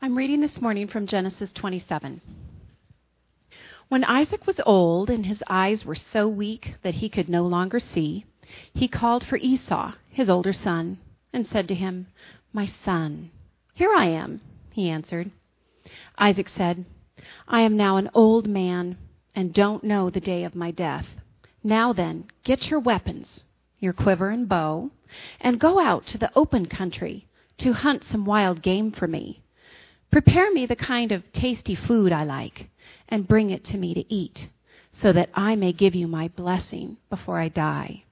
I'm reading this morning from Genesis 27. When Isaac was old and his eyes were so weak that he could no longer see, he called for Esau, his older son, and said to him, "My son." "Here I am," he answered. Isaac said, "I am now an old man and don't know the day of my death. Now then, get your weapons, your quiver and bow, and go out to the open country to hunt some wild game for me. Prepare me the kind of tasty food I like, and bring it to me to eat, so that I may give you my blessing before I die."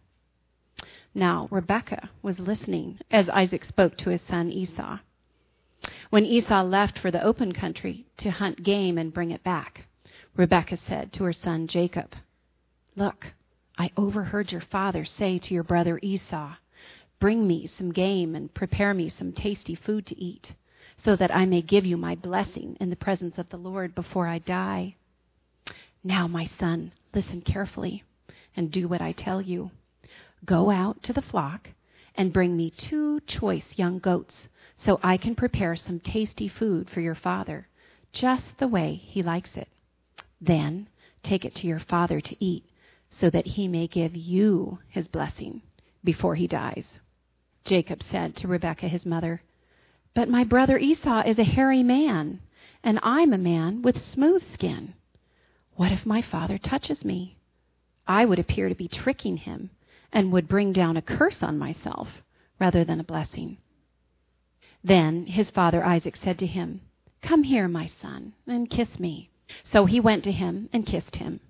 Now Rebekah was listening as Isaac spoke to his son Esau. When Esau left for the open country to hunt game and bring it back, Rebekah said to her son Jacob, "Look, I overheard your father say to your brother Esau, 'Bring me some game and prepare me some tasty food to eat, so that I may give you my blessing in the presence of the Lord before I die.' Now, my son, listen carefully and do what I tell you. Go out to the flock and bring me 2 choice young goats, so I can prepare some tasty food for your father, just the way he likes it. Then take it to your father to eat, so that he may give you his blessing before he dies." Jacob said to Rebekah, his mother, "But my brother Esau is a hairy man, and I'm a man with smooth skin. What if my father touches me? I would appear to be tricking him and would bring down a curse on myself rather than a blessing." Then his father Isaac said to him, "Come here, my son, and kiss me." So he went to him and kissed him.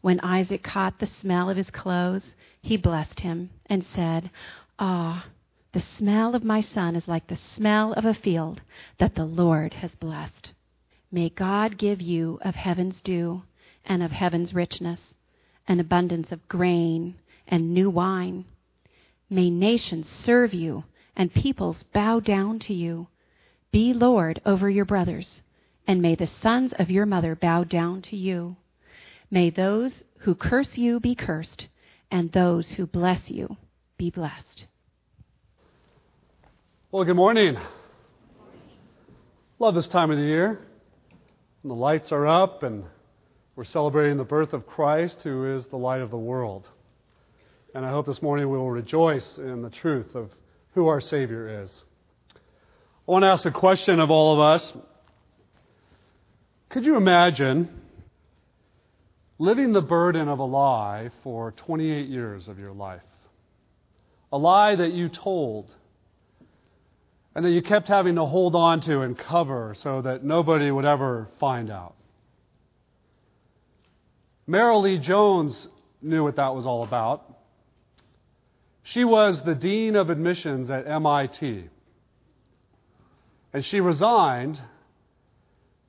When Isaac caught the smell of his clothes, he blessed him and said, "Ah, the smell of my son is like the smell of a field that the Lord has blessed. May God give you of heaven's dew and of heaven's richness, an abundance of grain and new wine. May nations serve you and peoples bow down to you. Be Lord over your brothers, and may the sons of your mother bow down to you. May those who curse you be cursed, and those who bless you be blessed." Well, good morning. Love this time of the year. And the lights are up, and we're celebrating the birth of Christ, who is the light of the world. And I hope this morning we will rejoice in the truth of who our Savior is. I want to ask a question of all of us. Could you imagine living the burden of a lie for 28 years of your life? A lie that you told and that you kept having to hold on to and cover so that nobody would ever find out. Marilee Jones knew what that was all about. She was the dean of admissions at MIT. And she resigned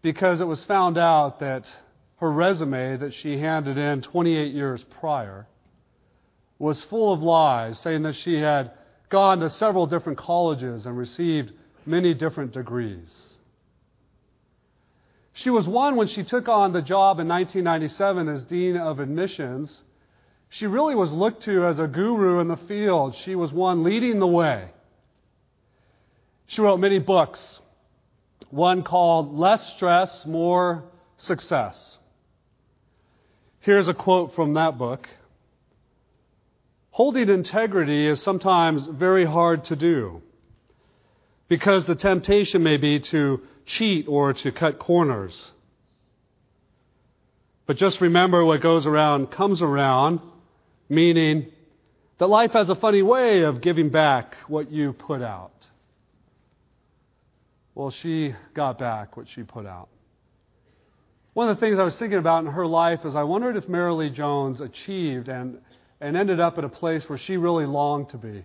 because it was found out that her resume that she handed in 28 years prior was full of lies, saying that she had gone to several different colleges and received many different degrees. She was one when she took on the job in 1997 as Dean of Admissions. She really was looked to as a guru in the field. She was one leading the way. She wrote many books, one called Less Stress, More Success. Here's a quote from that book. "Holding integrity is sometimes very hard to do because the temptation may be to cheat or to cut corners. But just remember what goes around comes around," meaning that life has a funny way of giving back what you put out. Well, she got back what she put out. One of the things I was thinking about in her life is I wondered if Marilee Jones achieved and ended up at a place where she really longed to be.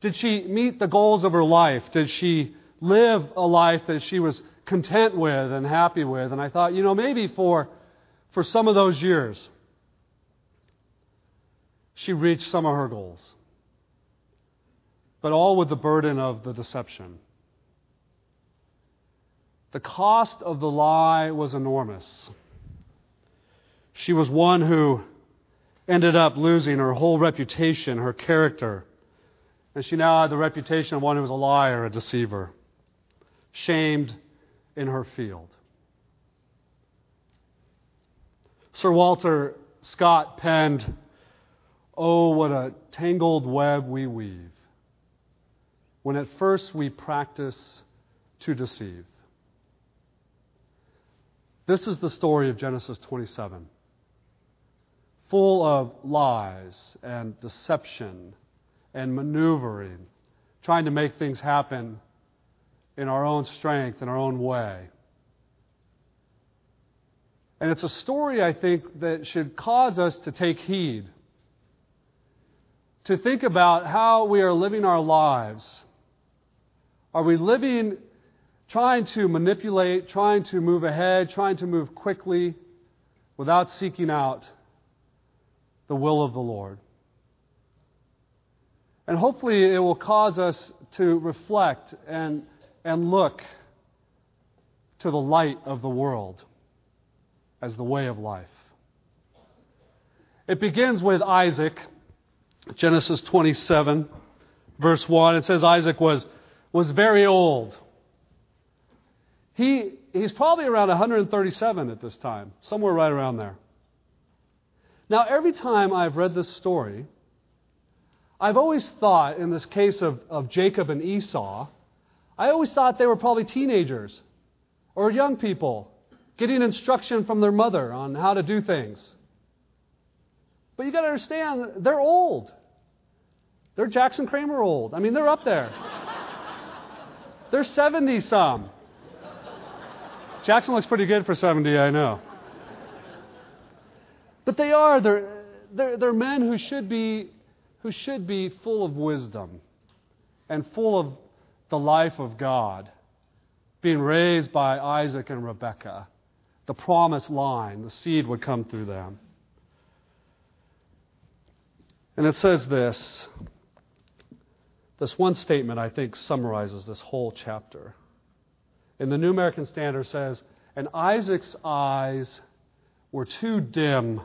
Did she meet the goals of her life? Did she live a life that she was content with and happy with? And I thought, maybe for some of those years, she reached some of her goals. But all with the burden of the deception. The cost of the lie was enormous. She was one who ended up losing her whole reputation, her character. And she now had the reputation of one who was a liar, a deceiver. shamed in her field. Sir Walter Scott penned, "Oh, what a tangled web we weave, when at first we practice to deceive." This is the story of Genesis 27, full of lies and deception and maneuvering, trying to make things happen in our own strength, in our own way. And it's a story, I think, that should cause us to take heed, to think about how we are living our lives. Are we living trying to manipulate, trying to move ahead, trying to move quickly without seeking out the will of the Lord? And hopefully it will cause us to reflect and look to the light of the world as the way of life. It begins with Isaac, Genesis 27, verse 1. It says Isaac was very old. He's probably around 137 at this time, somewhere right around there. Now, every time I've read this story, I've always thought, in this case of Jacob and Esau, I always thought they were probably teenagers or young people getting instruction from their mother on how to do things. But you got to understand, they're old. They're Jackson Kramer old. I mean, they're up there. They're 70-some. Jackson looks pretty good for 70, I know. But they are. They're men who should be full of wisdom and full of the life of God, being raised by Isaac and Rebekah. The promised line, the seed would come through them. And it says this. This one statement, I think, summarizes this whole chapter. And the New American Standard says, "And Isaac's eyes were too dim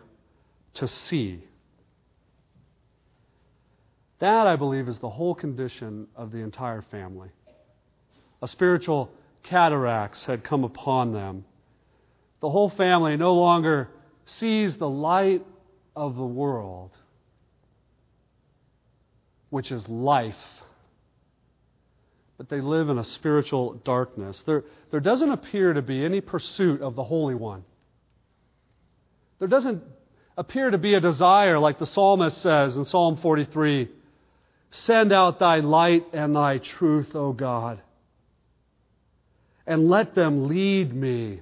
to see." That, I believe, is the whole condition of the entire family. A spiritual cataracts had come upon them. The whole family no longer sees the light of the world, which is life. But they live in a spiritual darkness. There doesn't appear to be any pursuit of the Holy One. There doesn't appear to be a desire, like the psalmist says in Psalm 43, "Send out thy light and thy truth, O God, and let them lead me.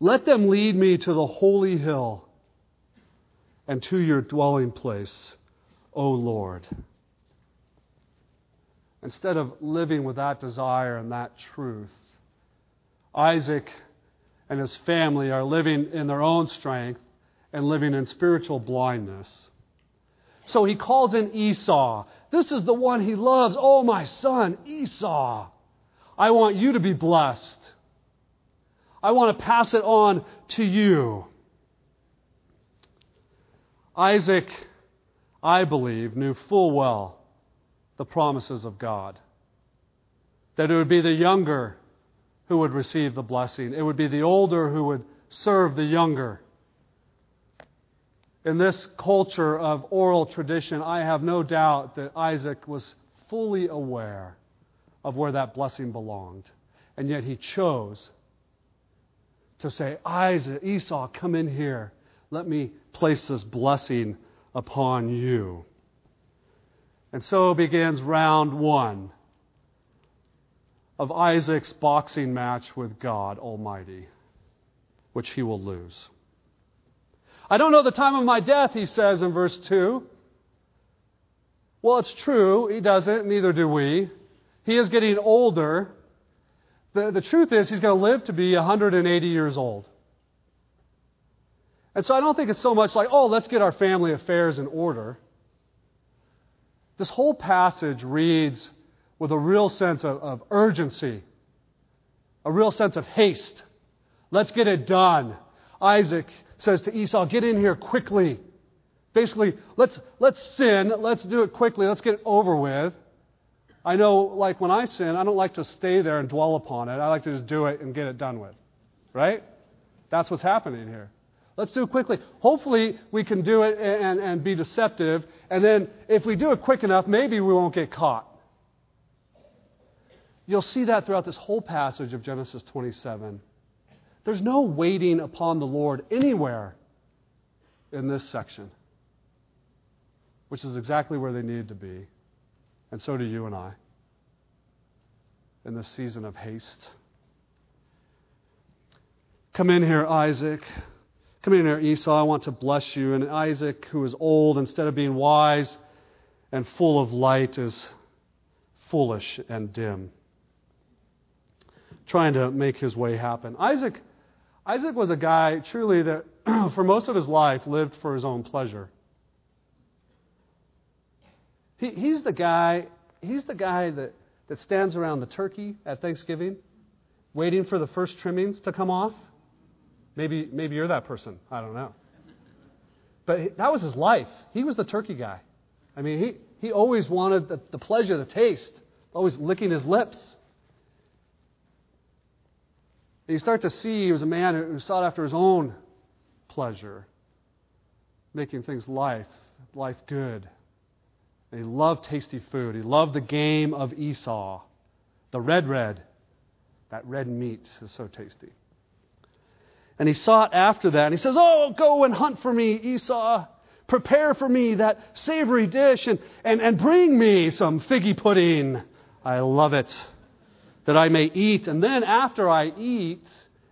Let them lead me to the holy hill and to your dwelling place, O Lord." Instead of living with that desire and that truth, Isaac and his family are living in their own strength and living in spiritual blindness. So he calls in Esau. This is the one he loves. "Oh, my son, Esau, I want you to be blessed. I want to pass it on to you." Isaac, I believe, knew full well the promises of God, that it would be the younger who would receive the blessing. It would be the older who would serve the younger. In this culture of oral tradition, I have no doubt that Isaac was fully aware of where that blessing belonged. And yet he chose to say, "Isaac, Esau, come in here. Let me place this blessing upon you." And so begins round one of Isaac's boxing match with God Almighty, which he will lose. "I don't know the time of my death," he says in verse 2. Well, it's true, he doesn't, neither do we. He is getting older. The truth is, he's going to live to be 180 years old. And so I don't think it's so much like, "Oh, let's get our family affairs in order." This whole passage reads with a real sense of urgency, a real sense of haste. Let's get it done. Isaac says to Esau, "Get in here quickly." Basically, let's sin, let's do it quickly, let's get it over with. I know, like, when I sin, I don't like to stay there and dwell upon it. I like to just do it and get it done with, right? That's what's happening here. Let's do it quickly. Hopefully, we can do it and be deceptive. And then if we do it quick enough, maybe we won't get caught. You'll see that throughout this whole passage of Genesis 27. There's no waiting upon the Lord anywhere in this section, which is exactly where they needed to be. And so do you and I in this season of haste. Come in here, Isaac. Come in here, Esau. I want to bless you. And Isaac, who is old, instead of being wise and full of light, is foolish and dim, trying to make his way happen. Isaac was a guy truly that for most of his life lived for his own pleasure. He's the guy that stands around the turkey at Thanksgiving, waiting for the first trimmings to come off. Maybe you're that person. I don't know. But that was his life. He was the turkey guy. I mean, he always wanted the pleasure, the taste, always licking his lips. And you start to see he was a man who sought after his own pleasure, making things life good. And he loved tasty food. He loved the game of Esau, the red. That red meat is so tasty. And he sought after that. And he says, "Oh, go and hunt for me, Esau. Prepare for me that savory dish and bring me some figgy pudding. I love it, that I may eat. And then after I eat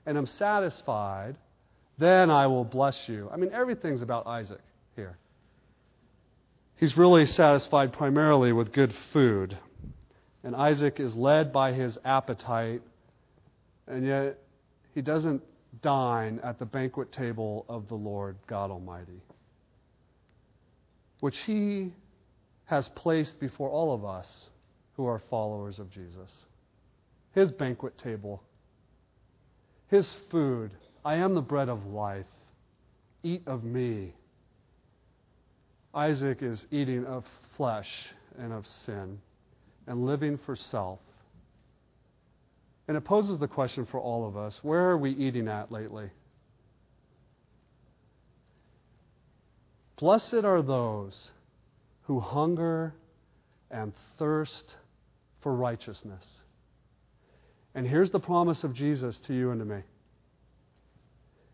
and am satisfied, then I will bless you." I mean, everything's about Isaac here. He's really satisfied primarily with good food. And Isaac is led by his appetite, and yet he doesn't dine at the banquet table of the Lord God Almighty, which he has placed before all of us who are followers of Jesus. His banquet table, his food. I am the bread of life. Eat of me. Isaac is eating of flesh and of sin and living for self. And it poses the question for all of us, where are we eating at lately? Blessed are those who hunger and thirst for righteousness. And here's the promise of Jesus to you and to me.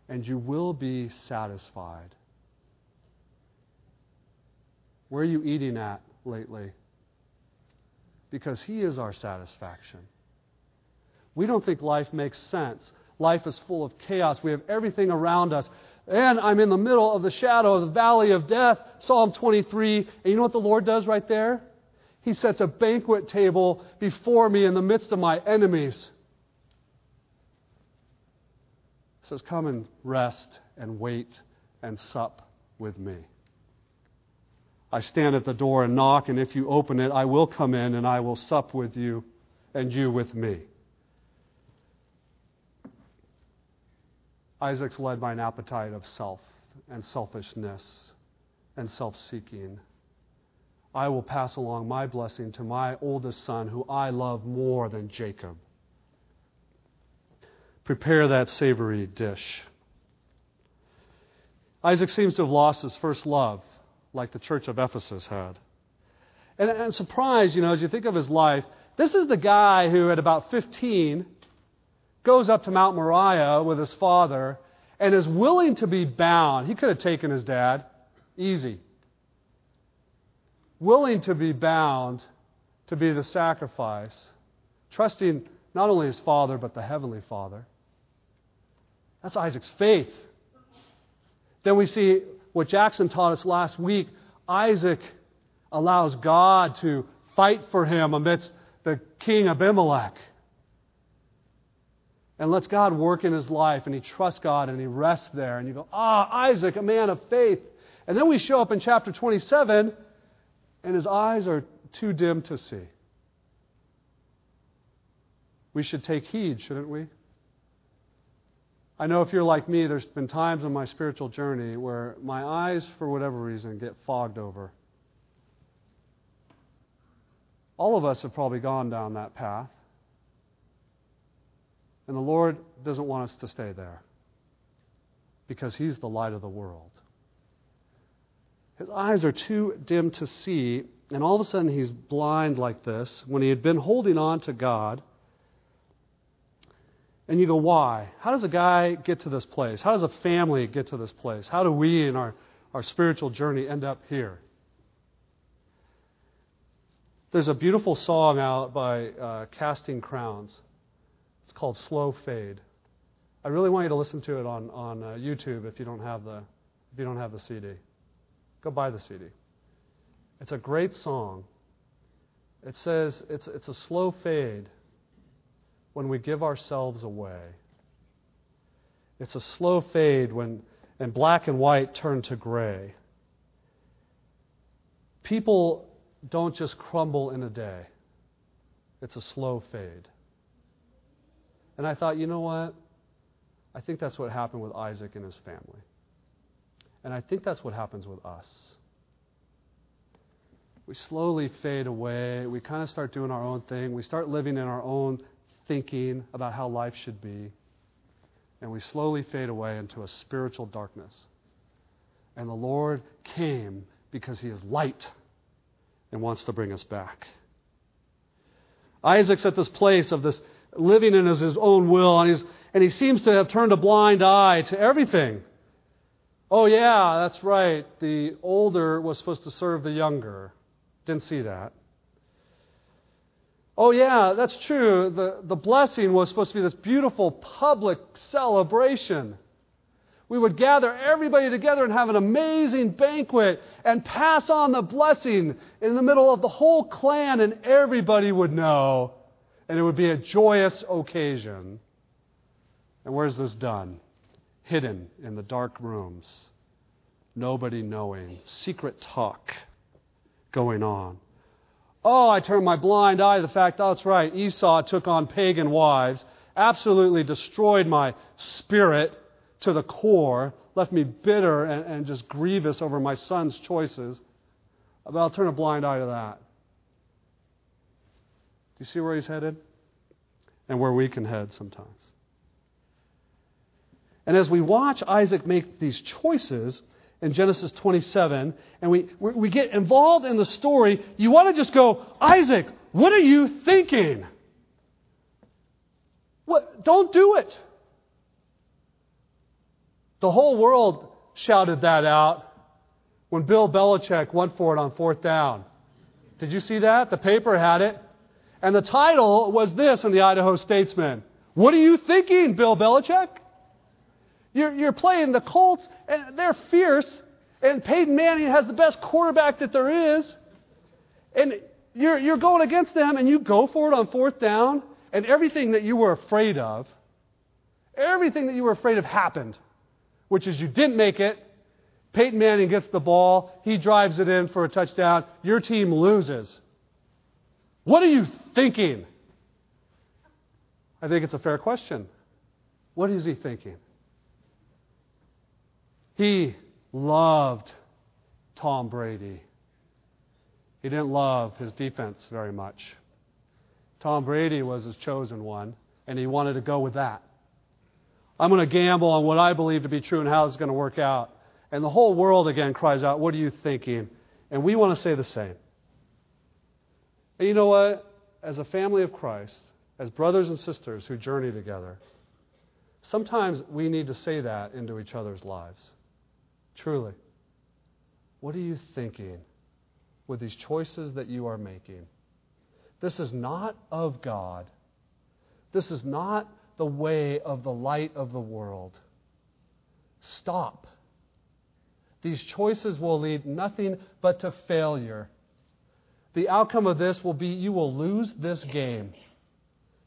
And you will be satisfied. Where are you eating at lately? Because He is our satisfaction. We don't think life makes sense. Life is full of chaos. We have everything around us. And I'm in the middle of the shadow of the valley of death, Psalm 23. And you know what the Lord does right there? He sets a banquet table before me in the midst of my enemies. He says, "Come and rest and wait and sup with me. I stand at the door and knock, and if you open it, I will come in and I will sup with you and you with me." Isaac's led by an appetite of self and selfishness and self-seeking. I will pass along my blessing to my oldest son, who I love more than Jacob. Prepare that savory dish. Isaac seems to have lost his first love, like the church of Ephesus had. And surprise, as you think of his life, this is the guy who at about 15... goes up to Mount Moriah with his father and is willing to be bound. He could have taken his dad. Easy. Willing to be bound to be the sacrifice, trusting not only his father, but the heavenly Father. That's Isaac's faith. Then we see what Jackson taught us last week. Isaac allows God to fight for him amidst the king Abimelech. And lets God work in his life, and he trusts God, and he rests there. And you go, Isaac, a man of faith. And then we show up in chapter 27, and his eyes are too dim to see. We should take heed, shouldn't we? I know if you're like me, there's been times in my spiritual journey where my eyes, for whatever reason, get fogged over. All of us have probably gone down that path. And the Lord doesn't want us to stay there because He's the light of the world. His eyes are too dim to see, and all of a sudden he's blind like this when he had been holding on to God. And you go, why? How does a guy get to this place? How does a family get to this place? How do we in our spiritual journey end up here? There's a beautiful song out by Casting Crowns. It's called Slow Fade. I really want you to listen to it on YouTube if you don't have the CD. Go buy the CD. It's a great song. It says it's a slow fade when we give ourselves away. It's a slow fade when black and white turn to gray. People don't just crumble in a day. It's a slow fade. And I thought, you know what? I think that's what happened with Isaac and his family. And I think that's what happens with us. We slowly fade away. We kind of start doing our own thing. We start living in our own thinking about how life should be. And we slowly fade away into a spiritual darkness. And the Lord came because He is light and wants to bring us back. Isaac's at this place of this living in his own will, and he seems to have turned a blind eye to everything. Oh, yeah, that's right. The older was supposed to serve the younger. Didn't see that. Oh, yeah, that's true. The blessing was supposed to be this beautiful public celebration. We would gather everybody together and have an amazing banquet and pass on the blessing in the middle of the whole clan, and everybody would know, and it would be a joyous occasion. And where's this done? Hidden in the dark rooms, nobody knowing, secret talk going on. Oh, I turned my blind eye to the fact, oh, that's right, Esau took on pagan wives, absolutely destroyed my spirit to the core, left me bitter and just grievous over my son's choices. But I'll turn a blind eye to that. Do you see where he's headed? And where we can head sometimes. And as we watch Isaac make these choices in Genesis 27, and we get involved in the story, you want to just go, Isaac, what are you thinking? What? Don't do it. The whole world shouted that out when Bill Belichick went for it on 4th down. Did you see that? The paper had it. And the title was this in the Idaho Statesman. What are you thinking, Bill Belichick? You're playing the Colts, and they're fierce, and Peyton Manning has the best quarterback that there is, and you're going against them, and you go for it on 4th down, and everything that you were afraid of happened, which is you didn't make it. Peyton Manning gets the ball. He drives it in for a touchdown. Your team loses. What are you thinking? I think it's a fair question. What is he thinking? He loved Tom Brady. He didn't love his defense very much. Tom Brady was his chosen one, and he wanted to go with that. I'm going to gamble on what I believe to be true and how it's going to work out. And the whole world again cries out, what are you thinking? And we want to say the same. And you know what? As a family of Christ, as brothers and sisters who journey together, sometimes we need to say that into each other's lives. Truly. What are you thinking with these choices that you are making? This is not of God. This is not the way of the light of the world. Stop. These choices will lead nothing but to failure. The outcome of this will be you will lose this game.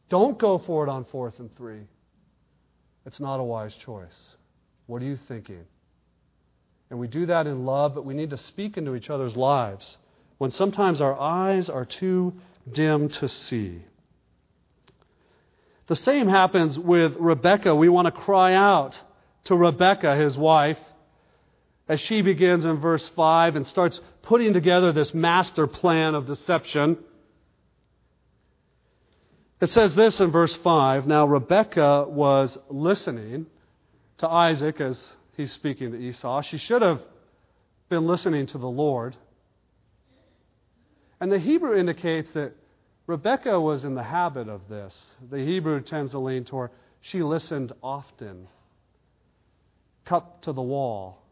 Don't go for it on 4th and 3. It's not a wise choice. What are you thinking? And we do that in love, but we need to speak into each other's lives when sometimes our eyes are too dim to see. The same happens with Rebekah. We want to cry out to Rebekah, his wife, as she begins in verse 5 and starts putting together this master plan of deception. It says this in verse 5, "Now Rebekah was listening to Isaac as he's speaking to Esau." She should have been listening to the Lord. And the Hebrew indicates that Rebekah was in the habit of this. The Hebrew tends to lean toward she listened often. Cup to the wall.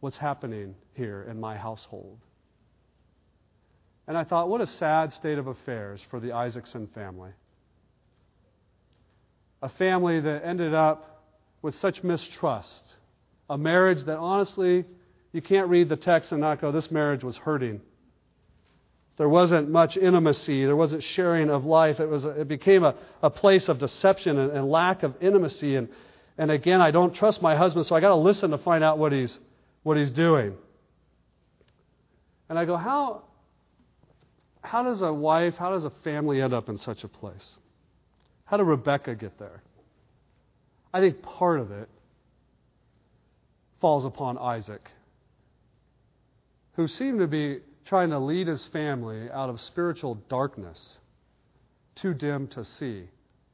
What's happening here in my household? And I thought, what a sad state of affairs for the Isaacson family. A family that ended up with such mistrust. A marriage that honestly, you can't read the text and not go, this marriage was hurting. There wasn't much intimacy. There wasn't sharing of life. It became a place of deception and lack of intimacy. And again, I don't trust my husband, so I got to listen to find out what he's doing. And I go, how does a wife, how does a family end up in such a place? How did Rebekah get there? I think part of it falls upon Isaac, who seemed to be trying to lead his family out of spiritual darkness, too dim to see,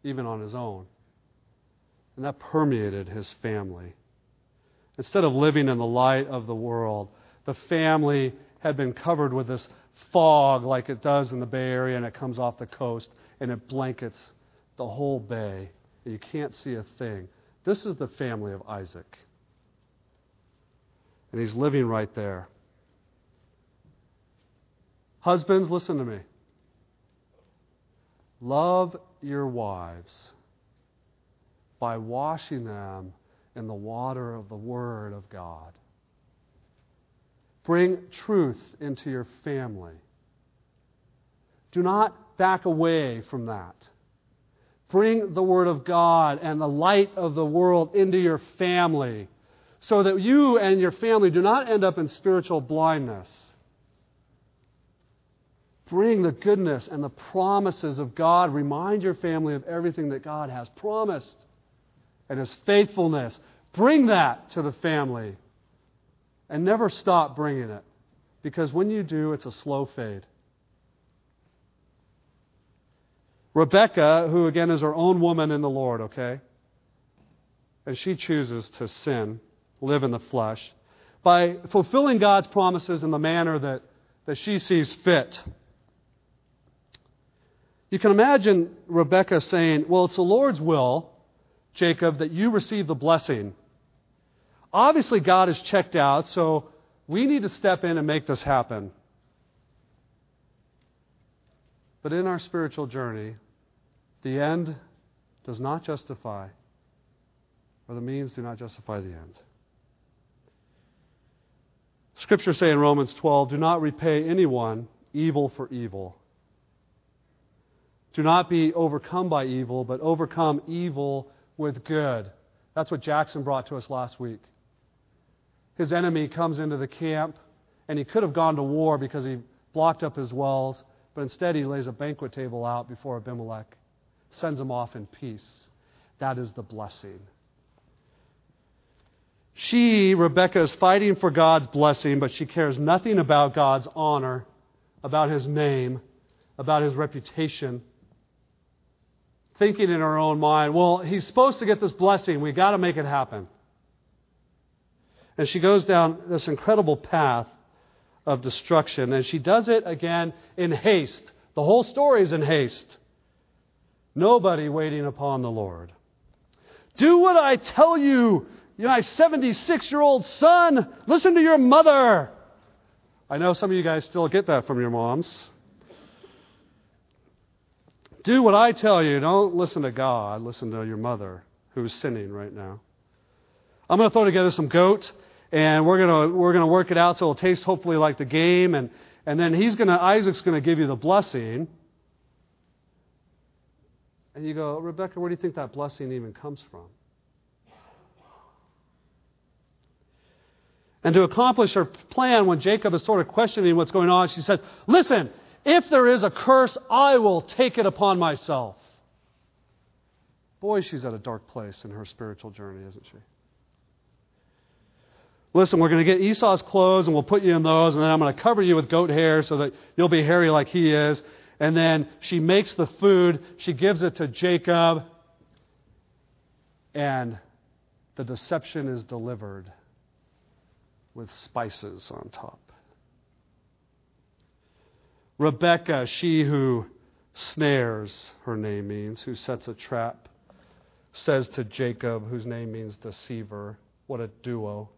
even on his own. And that permeated his family. Instead of living in the light of the world, the family had been covered with this fog like it does in the Bay Area, and it comes off the coast and it blankets the whole bay, and you can't see a thing. This is the family of Isaac. And he's living right there. Husbands, listen to me. Love your wives by washing them in the water of the Word of God. Bring truth into your family. Do not back away from that. Bring the Word of God and the light of the world into your family so that you and your family do not end up in spiritual blindness. Bring the goodness and the promises of God. Remind your family of everything that God has promised and His faithfulness. Bring that to the family. And never stop bringing it, because when you do, it's a slow fade. Rebekah, who again is her own woman in the Lord, okay? And she chooses to sin, live in the flesh, by fulfilling God's promises in the manner that she sees fit. You can imagine Rebekah saying, well, it's the Lord's will, Jacob, that you receive the blessing. Obviously, God is checked out, so we need to step in and make this happen. But in our spiritual journey, the end does not justify, or the means do not justify the end. Scripture says in Romans 12, do not repay anyone evil for evil. Do not be overcome by evil, but overcome evil with good. That's what Jackson brought to us last week. His enemy comes into the camp, and he could have gone to war because he blocked up his wells, but instead he lays a banquet table out before Abimelech, sends him off in peace. That is the blessing. She, Rebekah, is fighting for God's blessing, but she cares nothing about God's honor, about His name, about His reputation. Thinking in her own mind, well, he's supposed to get this blessing. We've got to make it happen. And she goes down this incredible path of destruction. And she does it again in haste. The whole story is in haste. Nobody waiting upon the Lord. Do what I tell you, my 76-year-old son. Listen to your mother. I know some of you guys still get that from your moms. Do what I tell you. Don't listen to God. Listen to your mother who's sinning right now. I'm going to throw together some goat, and we're going to work it out so it'll taste hopefully like the game, and then Isaac's going to give you the blessing. And you go, Rebekah, where do you think that blessing even comes from? And to accomplish her plan, when Jacob is sort of questioning what's going on, she says, listen, if there is a curse, I will take it upon myself. Boy, she's at a dark place in her spiritual journey, isn't she? Listen, we're going to get Esau's clothes, and we'll put you in those, and then I'm going to cover you with goat hair so that you'll be hairy like he is. and then she makes the food, she gives it to Jacob, and the deception is delivered with spices on top. Rebecca, she who snares, her name means, who sets a trap, says to Jacob, whose name means deceiver, what a duo.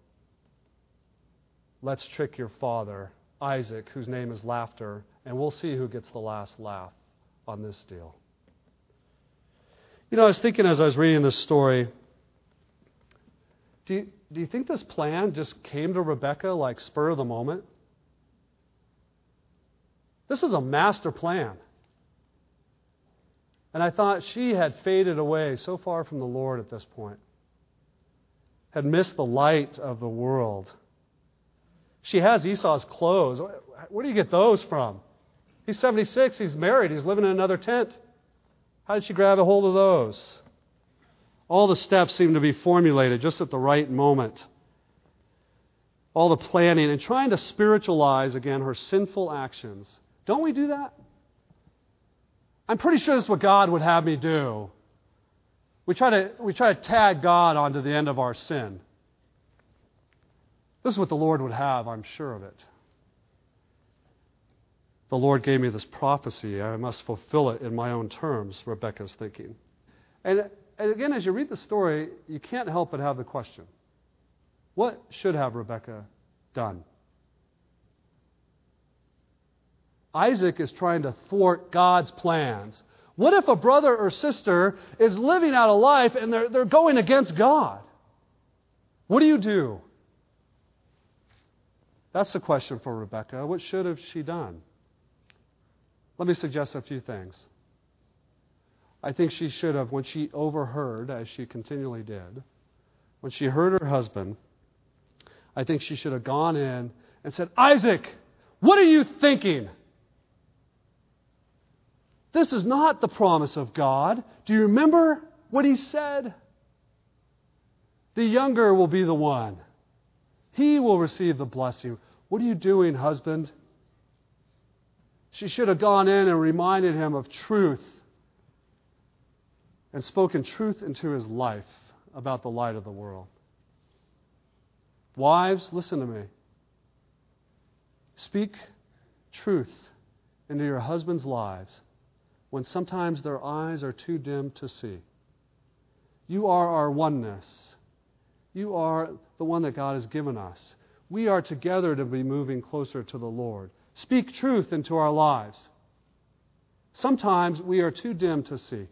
Let's trick your father, Isaac, whose name is laughter, and we'll see who gets the last laugh on this deal. You know, I was thinking as I was reading this story, do you think this plan just came to Rebecca like spur of the moment? This is a master plan. And I thought she had faded away so far from the Lord at this point, had missed the light of the world. She has Esau's clothes. Where do you get those from? He's 76, he's married, he's living in another tent. How did she grab a hold of those? All the steps seem to be formulated just at the right moment. All the planning and trying to spiritualize, again, her sinful actions. Don't we do that? I'm pretty sure that's what God would have me do. We try to tag God onto the end of our sin. This is what the Lord would have, I'm sure of it. The Lord gave me this prophecy. I must fulfill it in my own terms, Rebecca's thinking. And again, as you read the story, you can't help but have the question, what should have Rebecca done? Isaac is trying to thwart God's plans. What if a brother or sister is living out a life and they're going against God? What do you do? That's the question for Rebecca. What should have she done? Let me suggest a few things. I think she should have, when she overheard, as she continually did, when she heard her husband, I think she should have gone in and said, Isaac, what are you thinking? This is not the promise of God. Do you remember what he said? The younger will be the one. He will receive the blessing. What are you doing, husband? She should have gone in and reminded him of truth and spoken truth into his life about the light of the world. Wives, listen to me. Speak truth into your husband's lives when sometimes their eyes are too dim to see. You are our oneness. You are the one that God has given us. We are together to be moving closer to the Lord. Speak truth into our lives. Sometimes we are too dim to see.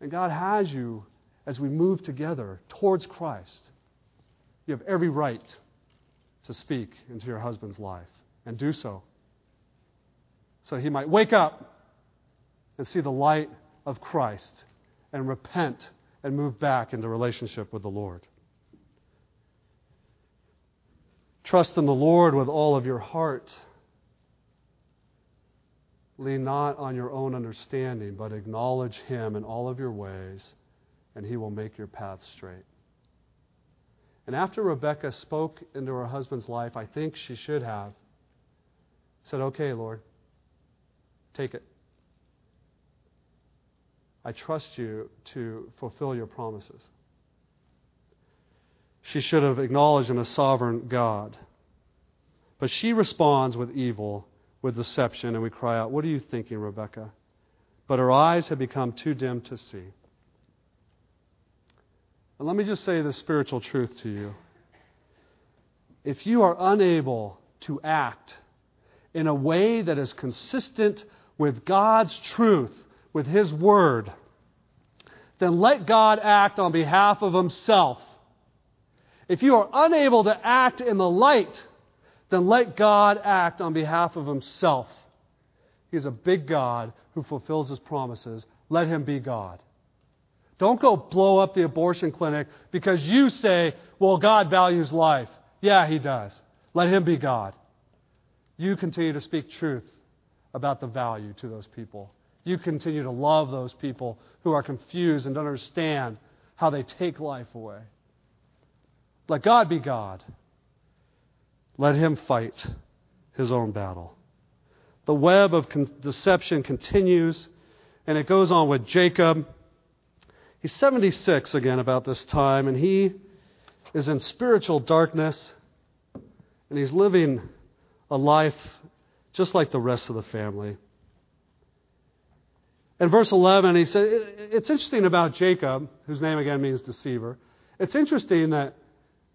And God has you, as we move together towards Christ, you have every right to speak into your husband's life and do so. So he might wake up and see the light of Christ and repent and move back into relationship with the Lord. Trust in the Lord with all of your heart. Lean not on your own understanding, but acknowledge him in all of your ways, and he will make your path straight. And after Rebecca spoke into her husband's life, I think she should have said, okay, Lord, take it. I trust you to fulfill your promises. She should have acknowledged in a sovereign God. But she responds with evil, with deception, and we cry out, what are you thinking, Rebecca? But her eyes have become too dim to see. And let me just say this spiritual truth to you. If you are unable to act in a way that is consistent with God's truth, with his word, then let God act on behalf of himself. If you are unable to act in the light, then let God act on behalf of himself. He's a big God who fulfills his promises. Let him be God. Don't go blow up the abortion clinic because you say, well, God values life. Yeah, he does. Let him be God. You continue to speak truth about the value to those people. You continue to love those people who are confused and don't understand how they take life away. Let God be God. Let him fight his own battle. The web of deception continues, and it goes on with Jacob. He's 76 again about this time, and he is in spiritual darkness, and he's living a life just like the rest of the family. In verse 11, he said, it's interesting about Jacob, whose name again means deceiver. It's interesting that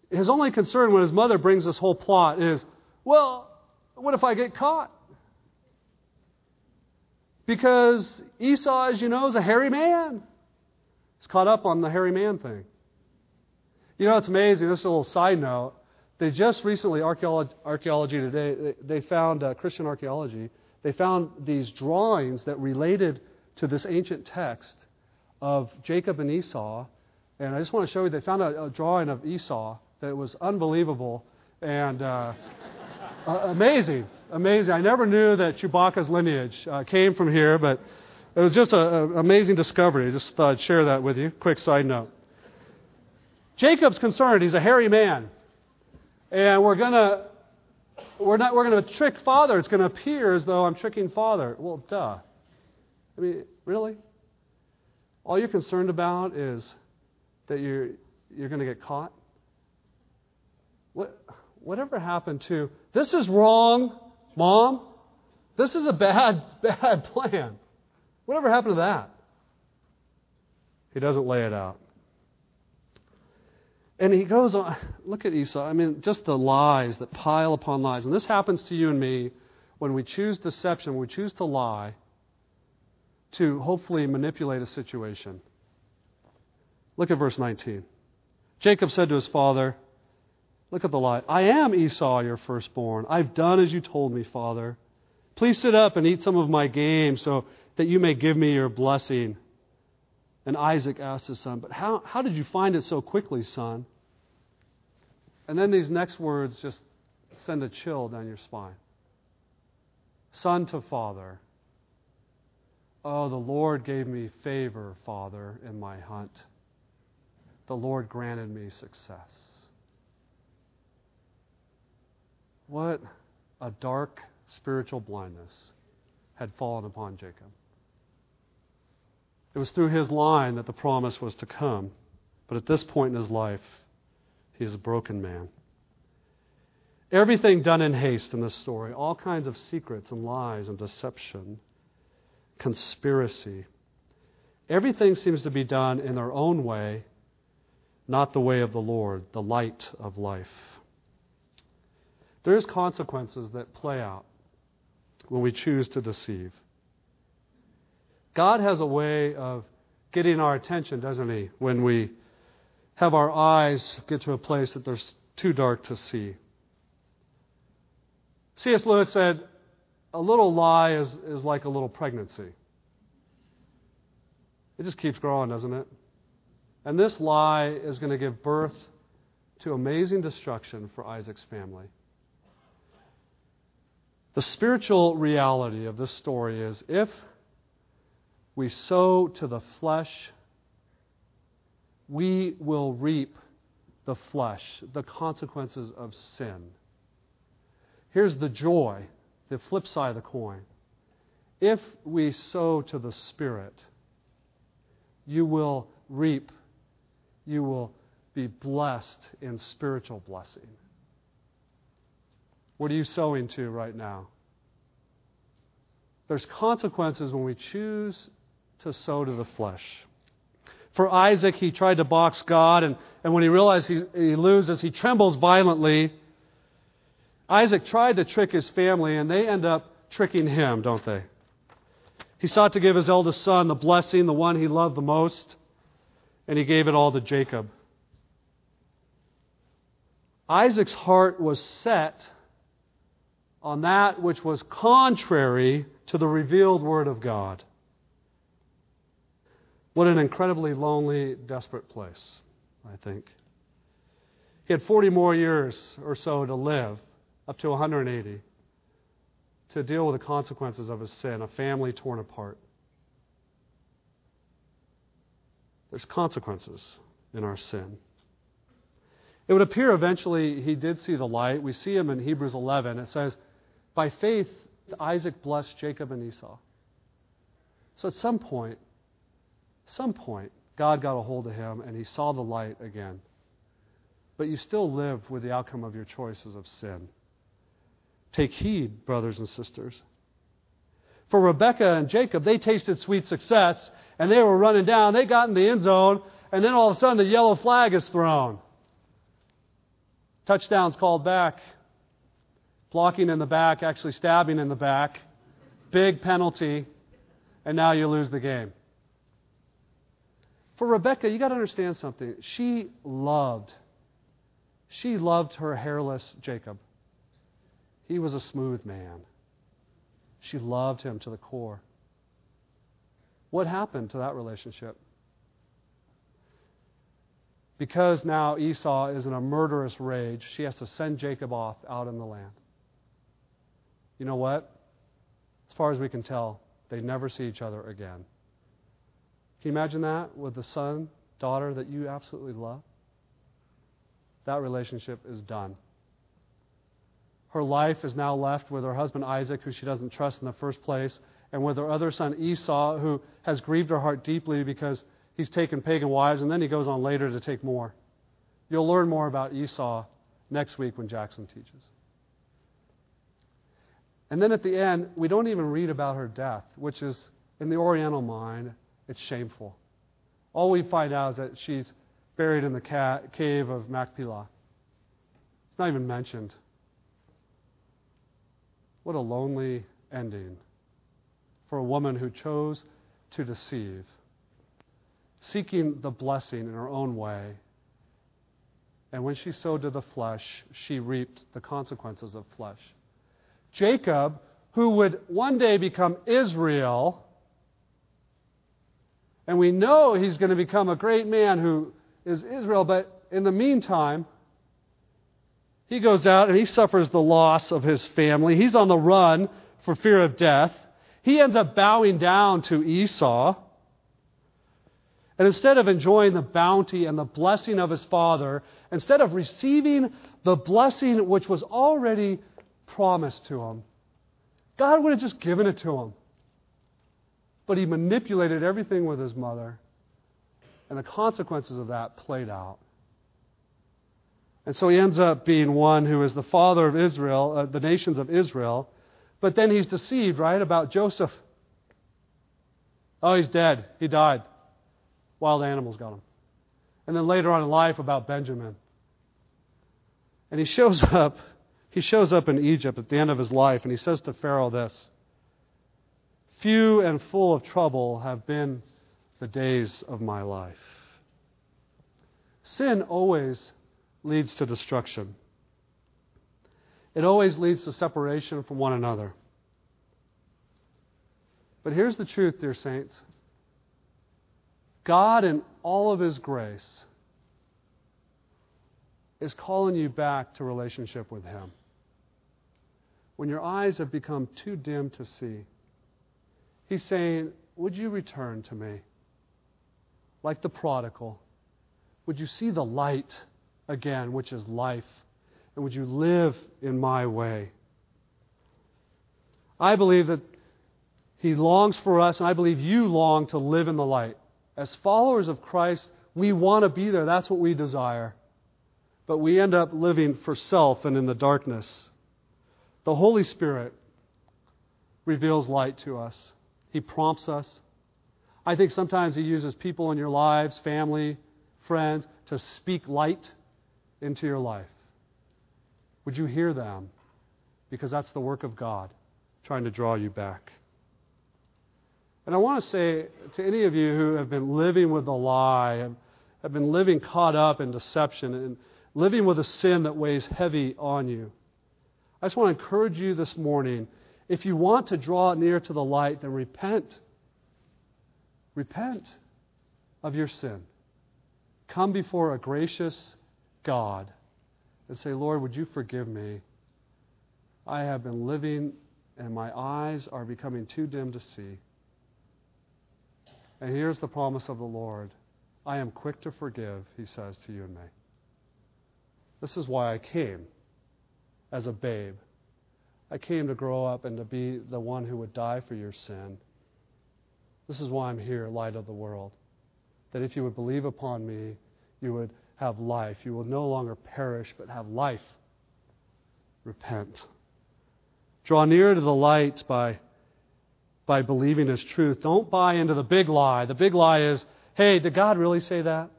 his only concern when his mother brings this whole plot is, well, what if I get caught? Because Esau, as you know, is a hairy man. He's caught up on the hairy man thing. You know, it's amazing. This is a little side note. They just recently, archaeology today, they found Christian archaeology. They found these drawings that related to this ancient text of Jacob and Esau. And I just want to show you, they found a drawing of Esau that was unbelievable and amazing. Amazing. I never knew that Chewbacca's lineage came from here, but it was just an amazing discovery. I just thought I'd share that with you. Quick side note. Jacob's concerned. He's a hairy man. And we're going to trick Father. It's going to appear as though I'm tricking Father. Well, duh. I mean, really? All you're concerned about is that you're going to get caught? Whatever happened to, this is wrong, Mom. This is a bad plan. Whatever happened to that? He doesn't lay it out. And he goes on, look at Esau. I mean, just the lies that pile upon lies. And this happens to you and me when we choose deception, when we choose to lie to hopefully manipulate a situation. Look at verse 19. Jacob said to his father, look at the lie. I am Esau, your firstborn. I've done as you told me, Father. Please sit up and eat some of my game so that you may give me your blessing. And Isaac asked his son, but how did you find it so quickly, son? And then these next words just send a chill down your spine. Son to father. Oh, the Lord gave me favor, Father, in my hunt. The Lord granted me success. What a dark spiritual blindness had fallen upon Jacob. It was through his line that the promise was to come. But at this point in his life, he is a broken man. Everything done in haste in this story, all kinds of secrets and lies and deception, conspiracy. Everything seems to be done in their own way, not the way of the Lord, the light of life. There's consequences that play out when we choose to deceive. God has a way of getting our attention, doesn't he, when we have our eyes get to a place that they're too dark to see. C.S. Lewis said, a little lie is like a little pregnancy. It just keeps growing, doesn't it? And this lie is going to give birth to amazing destruction for Isaac's family. The spiritual reality of this story is if we sow to the flesh, we will reap the flesh, the consequences of sin. Here's the joy, the flip side of the coin. If we sow to the Spirit, you will reap, you will be blessed in spiritual blessing. What are you sowing to right now? There's consequences when we choose to sow to the flesh. For Isaac, he tried to box God, and when he realized he loses, he trembles violently. Isaac tried to trick his family, and they end up tricking him, don't they? He sought to give his eldest son the blessing, the one he loved the most, and he gave it all to Jacob. Isaac's heart was set on that which was contrary to the revealed Word of God. What an incredibly lonely, desperate place, I think. He had 40 more years or so to live, up to 180, to deal with the consequences of his sin, a family torn apart. There's consequences in our sin. It would appear eventually he did see the light. We see him in Hebrews 11. It says, by faith Isaac blessed Jacob and Esau. So at some point, God got a hold of him and he saw the light again. But you still live with the outcome of your choices of sin. Take heed, brothers and sisters. For Rebekah and Jacob, they tasted sweet success, and they were running down. They got in the end zone, and then all of a sudden the yellow flag is thrown. Touchdowns called back. Blocking in the back, actually stabbing in the back. Big penalty, and now you lose the game. For Rebekah, you got to understand something. She loved her hairless Jacob. He was a smooth man. She loved him to the core. What happened to that relationship? Because now Esau is in a murderous rage, she has to send Jacob off out in the land. You know what? As far as we can tell, they never see each other again. Can you imagine that with the son, daughter that you absolutely love? That relationship is done. Her life is now left with her husband Isaac, who she doesn't trust in the first place, and with her other son Esau, who has grieved her heart deeply because he's taken pagan wives, and then he goes on later to take more. You'll learn more about Esau next week when Jackson teaches. And then at the end, we don't even read about her death, which is, in the Oriental mind, it's shameful. All we find out is that she's buried in the cave of Machpelah. It's not even mentioned. What a lonely ending for a woman who chose to deceive, seeking the blessing in her own way. And when she sowed to the flesh, she reaped the consequences of flesh. Jacob, who would one day become Israel, and we know he's going to become a great man who is Israel, but in the meantime, he goes out and he suffers the loss of his family. He's on the run for fear of death. He ends up bowing down to Esau. And instead of enjoying the bounty and the blessing of his father, instead of receiving the blessing which was already promised to him, God would have just given it to him. But he manipulated everything with his mother. And the consequences of that played out. And so he ends up being one who is the father of Israel, the nations of Israel. But then he's deceived, right, about Joseph. Oh, he's dead. He died. Wild animals got him. And then later on in life about Benjamin. And he shows up in Egypt at the end of his life, and he says to Pharaoh this: "Few and full of trouble have been the days of my life." Sin always leads to destruction. It always leads to separation from one another. But here's the truth, dear saints. God, in all of His grace, is calling you back to relationship with Him. When your eyes have become too dim to see, He's saying, "Would you return to me? Like the prodigal, would you see the light again, which is life, and would you live in my way?" I believe that He longs for us, and I believe you long to live in the light. As followers of Christ, we want to be there. That's what we desire. But we end up living for self and in the darkness. The Holy Spirit reveals light to us. He prompts us. I think sometimes He uses people in your lives, family, friends, to speak light into your life. Would you hear them? Because that's the work of God trying to draw you back. And I want to say to any of you who have been living with a lie, have been living caught up in deception, and living with a sin that weighs heavy on you, I just want to encourage you this morning, if you want to draw near to the light, then repent. Repent of your sin. Come before a gracious God and say, "Lord, would you forgive me? I have been living and my eyes are becoming too dim to see." And here's the promise of the Lord. "I am quick to forgive," He says to you and me. "This is why I came as a babe. I came to grow up and to be the one who would die for your sin. This is why I'm here, light of the world, that if you would believe upon me, you would have life. You will no longer perish, but have life. Repent. Draw near to the light by believing His truth. Don't buy into the big lie. The big lie is, hey, did God really say that?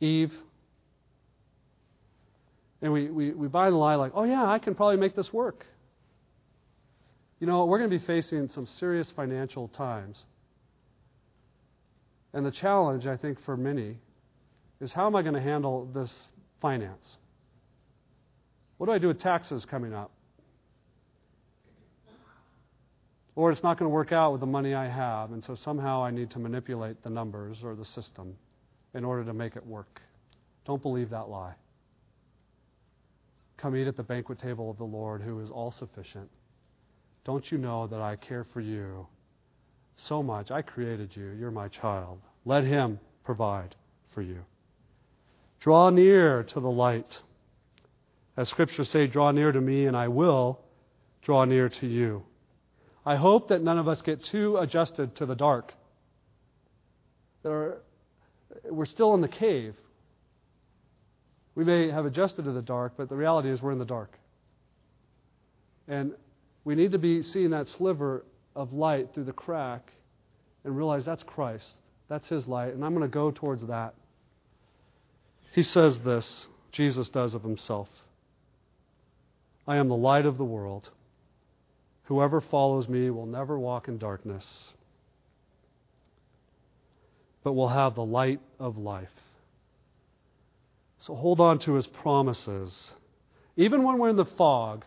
Eve. And we buy the lie like, oh yeah, I can probably make this work. You know, we're going to be facing some serious financial times. And the challenge, I think, for many is, how am I going to handle this finance? What do I do with taxes coming up? Or it's not going to work out with the money I have, and so somehow I need to manipulate the numbers or the system in order to make it work. Don't believe that lie. Come eat at the banquet table of the Lord, who is all sufficient. Don't you know that I care for you so much? I created you. You're my child. Let Him provide for you. Draw near to the light. As scriptures say, draw near to me and I will draw near to you. I hope that none of us get too adjusted to the dark. We're still in the cave. We may have adjusted to the dark, but the reality is we're in the dark. And we need to be seeing that sliver of light through the crack and realize that's Christ. That's His light, and I'm going to go towards that. He says this, Jesus does of Himself. I am the light of the world. Whoever follows me will never walk in darkness, but will have the light of life. So hold on to His promises. Even when we're in the fog,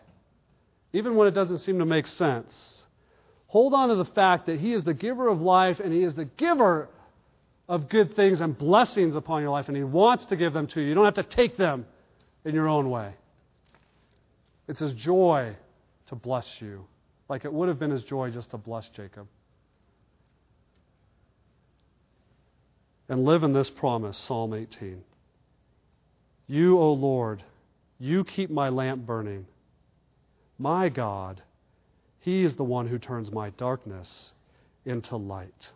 even when it doesn't seem to make sense, hold on to the fact that He is the giver of life, and He is the giver of good things and blessings upon your life, and He wants to give them to you. You don't have to take them in your own way. It's His joy to bless you, like it would have been His joy just to bless Jacob. And live in this promise, Psalm 18. You, O Lord, you keep my lamp burning. My God, He is the one who turns my darkness into light.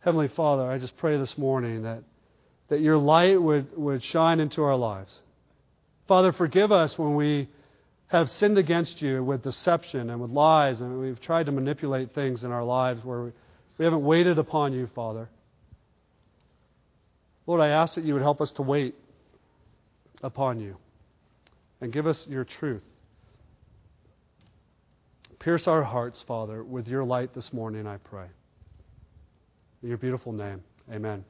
Heavenly Father, I just pray this morning that your light would shine into our lives. Father, forgive us when we have sinned against you with deception and with lies, and we've tried to manipulate things in our lives where we haven't waited upon you, Father. Lord, I ask that you would help us to wait upon you and give us your truth. Pierce our hearts, Father, with your light this morning, I pray. In your beautiful name, amen.